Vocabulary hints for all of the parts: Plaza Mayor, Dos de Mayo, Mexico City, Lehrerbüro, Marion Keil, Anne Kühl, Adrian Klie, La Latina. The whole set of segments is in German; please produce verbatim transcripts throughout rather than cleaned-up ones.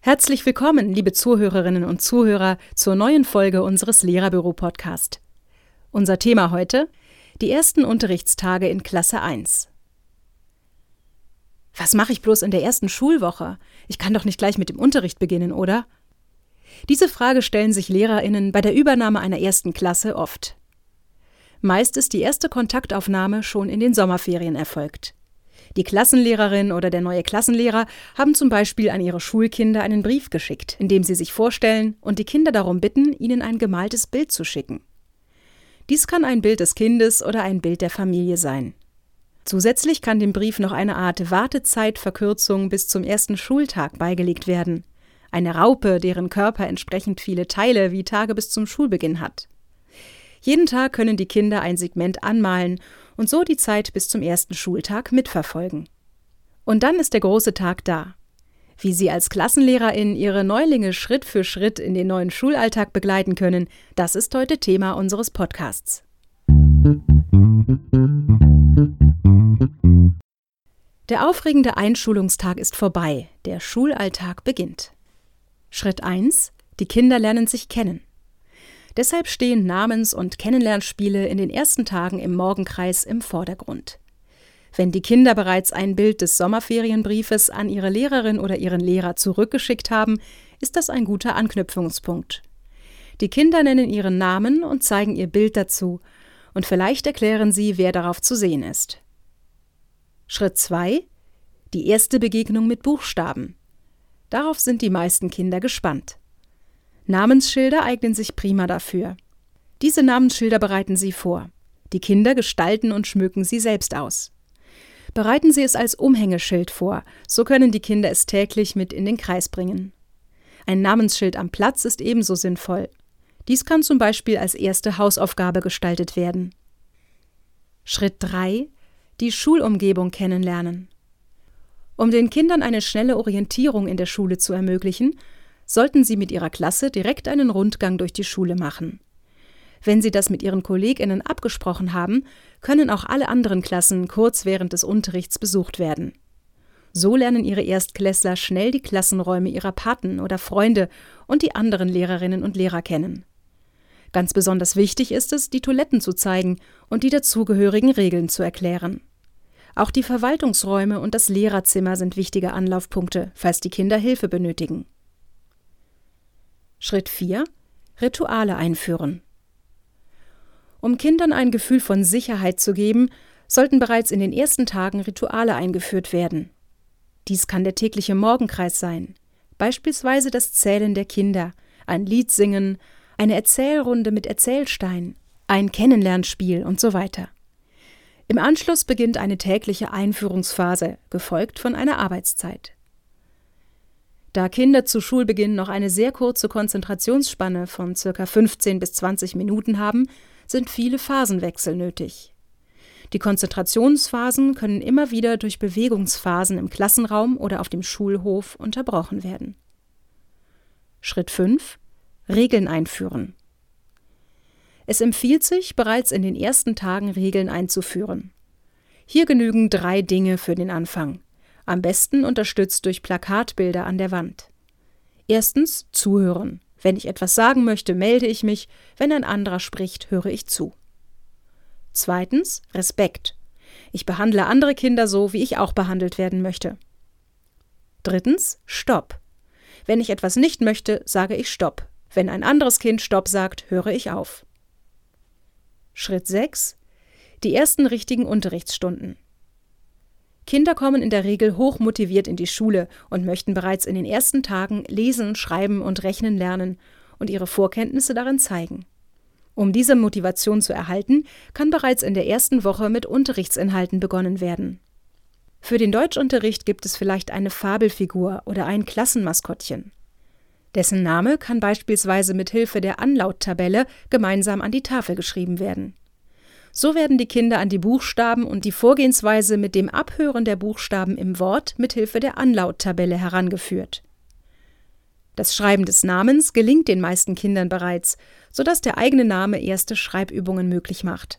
Herzlich willkommen, liebe Zuhörerinnen und Zuhörer, zur neuen Folge unseres Lehrerbüro-Podcast. Unser Thema heute: die ersten Unterrichtstage in Klasse eins. Was mache ich bloß in der ersten Schulwoche? Ich kann doch nicht gleich mit dem Unterricht beginnen, oder? Diese Frage stellen sich LehrerInnen bei der Übernahme einer ersten Klasse oft. Meist ist die erste Kontaktaufnahme schon in den Sommerferien erfolgt. Die Klassenlehrerin oder der neue Klassenlehrer haben zum Beispiel an ihre Schulkinder einen Brief geschickt, in dem sie sich vorstellen und die Kinder darum bitten, ihnen ein gemaltes Bild zu schicken. Dies kann ein Bild des Kindes oder ein Bild der Familie sein. Zusätzlich kann dem Brief noch eine Art Wartezeitverkürzung bis zum ersten Schultag beigelegt werden. Eine Raupe, deren Körper entsprechend viele Teile wie Tage bis zum Schulbeginn hat. Jeden Tag können die Kinder ein Segment anmalen und so die Zeit bis zum ersten Schultag mitverfolgen. Und dann ist der große Tag da. Wie Sie als Klassenlehrerin Ihre Neulinge Schritt für Schritt in den neuen Schulalltag begleiten können, das ist heute Thema unseres Podcasts. Der aufregende Einschulungstag ist vorbei, der Schulalltag beginnt. Schritt eins: Die Kinder lernen sich kennen. Deshalb stehen Namens- und Kennenlernspiele in den ersten Tagen im Morgenkreis im Vordergrund. Wenn die Kinder bereits ein Bild des Sommerferienbriefes an ihre Lehrerin oder ihren Lehrer zurückgeschickt haben, ist das ein guter Anknüpfungspunkt. Die Kinder nennen ihren Namen und zeigen ihr Bild dazu, und vielleicht erklären sie, wer darauf zu sehen ist. Schritt zwei: Die erste Begegnung mit Buchstaben. Darauf sind die meisten Kinder gespannt. Namensschilder eignen sich prima dafür. Diese Namensschilder bereiten Sie vor. Die Kinder gestalten und schmücken sie selbst aus. Bereiten Sie es als Umhängeschild vor, so können die Kinder es täglich mit in den Kreis bringen. Ein Namensschild am Platz ist ebenso sinnvoll. Dies kann zum Beispiel als erste Hausaufgabe gestaltet werden. Schritt drei: Die Schulumgebung kennenlernen. Um den Kindern eine schnelle Orientierung in der Schule zu ermöglichen, sollten Sie mit Ihrer Klasse direkt einen Rundgang durch die Schule machen. Wenn Sie das mit Ihren KollegInnen abgesprochen haben, können auch alle anderen Klassen kurz während des Unterrichts besucht werden. So lernen Ihre Erstklässler schnell die Klassenräume ihrer Paten oder Freunde und die anderen Lehrerinnen und Lehrer kennen. Ganz besonders wichtig ist es, die Toiletten zu zeigen und die dazugehörigen Regeln zu erklären. Auch die Verwaltungsräume und das Lehrerzimmer sind wichtige Anlaufpunkte, falls die Kinder Hilfe benötigen. Schritt vier: Rituale einführen. Um Kindern ein Gefühl von Sicherheit zu geben, sollten bereits in den ersten Tagen Rituale eingeführt werden. Dies kann der tägliche Morgenkreis sein, beispielsweise das Zählen der Kinder, ein Lied singen, eine Erzählrunde mit Erzählstein, ein Kennenlernspiel und so weiter. Im Anschluss beginnt eine tägliche Einführungsphase, gefolgt von einer Arbeitszeit. Da Kinder zu Schulbeginn noch eine sehr kurze Konzentrationsspanne von ca. fünfzehn bis zwanzig Minuten haben, sind viele Phasenwechsel nötig. Die Konzentrationsphasen können immer wieder durch Bewegungsphasen im Klassenraum oder auf dem Schulhof unterbrochen werden. Schritt fünf: Regeln einführen. Es empfiehlt sich, bereits in den ersten Tagen Regeln einzuführen. Hier genügen drei Dinge für den Anfang. Am besten unterstützt durch Plakatbilder an der Wand. Erstens, zuhören. Wenn ich etwas sagen möchte, melde ich mich. Wenn ein anderer spricht, höre ich zu. Zweitens, Respekt. Ich behandle andere Kinder so, wie ich auch behandelt werden möchte. Drittens, Stopp. Wenn ich etwas nicht möchte, sage ich Stopp. Wenn ein anderes Kind Stopp sagt, höre ich auf. Schritt sechs: Die ersten richtigen Unterrichtsstunden. Kinder kommen in der Regel hochmotiviert in die Schule und möchten bereits in den ersten Tagen lesen, schreiben und rechnen lernen und ihre Vorkenntnisse darin zeigen. Um diese Motivation zu erhalten, kann bereits in der ersten Woche mit Unterrichtsinhalten begonnen werden. Für den Deutschunterricht gibt es vielleicht eine Fabelfigur oder ein Klassenmaskottchen. Dessen Name kann beispielsweise mit Hilfe der Anlauttabelle gemeinsam an die Tafel geschrieben werden. So werden die Kinder an die Buchstaben und die Vorgehensweise mit dem Abhören der Buchstaben im Wort mithilfe der Anlauttabelle herangeführt. Das Schreiben des Namens gelingt den meisten Kindern bereits, sodass der eigene Name erste Schreibübungen möglich macht.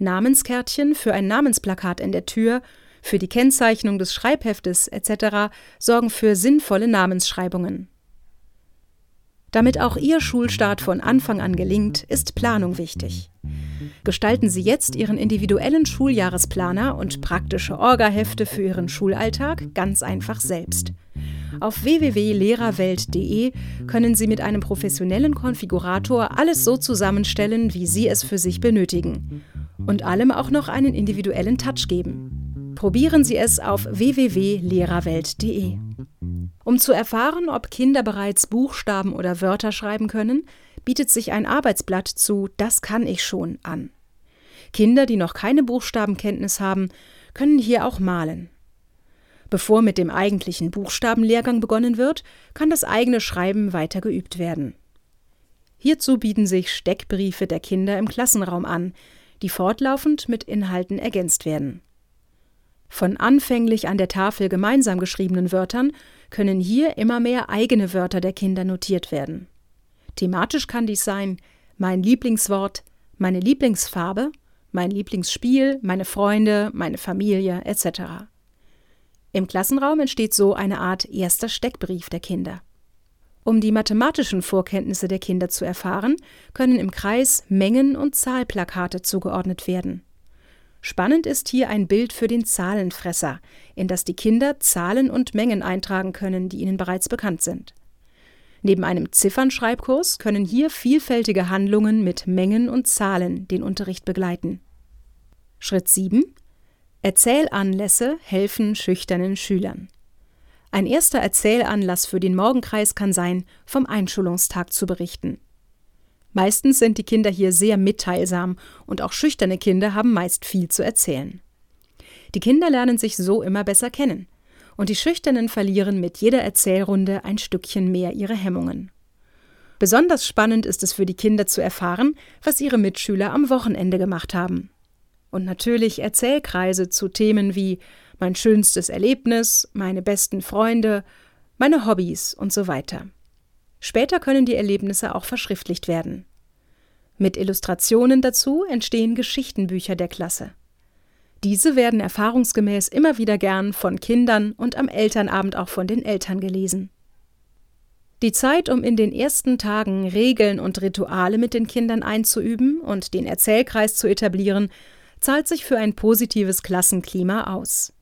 Namenskärtchen für ein Namensplakat in der Tür, für die Kennzeichnung des Schreibheftes et cetera sorgen für sinnvolle Namensschreibungen. Damit auch Ihr Schulstart von Anfang an gelingt, ist Planung wichtig. Gestalten Sie jetzt Ihren individuellen Schuljahresplaner und praktische Orgahefte für Ihren Schulalltag ganz einfach selbst. Auf w w w punkt lehrerwelt punkt de können Sie mit einem professionellen Konfigurator alles so zusammenstellen, wie Sie es für sich benötigen. Und allem auch noch einen individuellen Touch geben. Probieren Sie es auf w w w punkt lehrerwelt punkt de. Um zu erfahren, ob Kinder bereits Buchstaben oder Wörter schreiben können, bietet sich ein Arbeitsblatt zu „Das kann ich schon“ an. Kinder, die noch keine Buchstabenkenntnis haben, können hier auch malen. Bevor mit dem eigentlichen Buchstabenlehrgang begonnen wird, kann das eigene Schreiben weiter geübt werden. Hierzu bieten sich Steckbriefe der Kinder im Klassenraum an, die fortlaufend mit Inhalten ergänzt werden. Von anfänglich an der Tafel gemeinsam geschriebenen Wörtern können hier immer mehr eigene Wörter der Kinder notiert werden. Thematisch kann dies sein: mein Lieblingswort, meine Lieblingsfarbe, mein Lieblingsspiel, meine Freunde, meine Familie et cetera. Im Klassenraum entsteht so eine Art erster Steckbrief der Kinder. Um die mathematischen Vorkenntnisse der Kinder zu erfahren, können im Kreis Mengen- und Zahlplakate zugeordnet werden. Spannend ist hier ein Bild für den Zahlenfresser, in das die Kinder Zahlen und Mengen eintragen können, die ihnen bereits bekannt sind. Neben einem Ziffernschreibkurs können hier vielfältige Handlungen mit Mengen und Zahlen den Unterricht begleiten. Schritt sieben. Erzählanlässe helfen schüchternen Schülern. Ein erster Erzählanlass für den Morgenkreis kann sein, vom Einschulungstag zu berichten. Meistens sind die Kinder hier sehr mitteilsam und auch schüchterne Kinder haben meist viel zu erzählen. Die Kinder lernen sich so immer besser kennen und die Schüchternen verlieren mit jeder Erzählrunde ein Stückchen mehr ihre Hemmungen. Besonders spannend ist es für die Kinder zu erfahren, was ihre Mitschüler am Wochenende gemacht haben. Und natürlich Erzählkreise zu Themen wie mein schönstes Erlebnis, meine besten Freunde, meine Hobbys und so weiter. Später können die Erlebnisse auch verschriftlicht werden. Mit Illustrationen dazu entstehen Geschichtenbücher der Klasse. Diese werden erfahrungsgemäß immer wieder gern von Kindern und am Elternabend auch von den Eltern gelesen. Die Zeit, um in den ersten Tagen Regeln und Rituale mit den Kindern einzuüben und den Erzählkreis zu etablieren, zahlt sich für ein positives Klassenklima aus.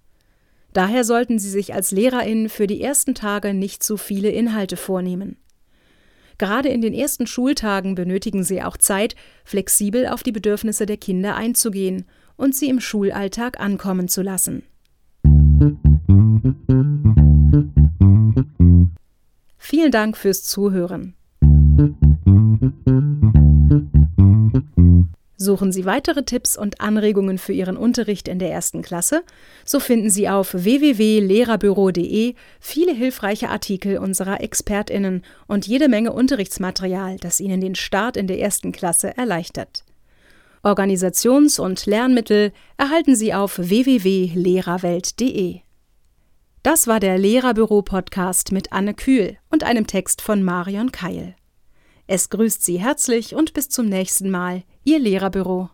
Daher sollten Sie sich als LehrerInnen für die ersten Tage nicht zu viele Inhalte vornehmen. Gerade in den ersten Schultagen benötigen Sie auch Zeit, flexibel auf die Bedürfnisse der Kinder einzugehen und sie im Schulalltag ankommen zu lassen. Vielen Dank fürs Zuhören. Suchen Sie weitere Tipps und Anregungen für Ihren Unterricht in der ersten Klasse, so finden Sie auf w w w punkt lehrerbüro punkt de viele hilfreiche Artikel unserer ExpertInnen und jede Menge Unterrichtsmaterial, das Ihnen den Start in der ersten Klasse erleichtert. Organisations- und Lernmittel erhalten Sie auf w w w punkt lehrerwelt punkt de. Das war der Lehrerbüro-Podcast mit Anne Kühl und einem Text von Marion Keil. Es grüßt Sie herzlich und bis zum nächsten Mal, Ihr Lehrerbüro.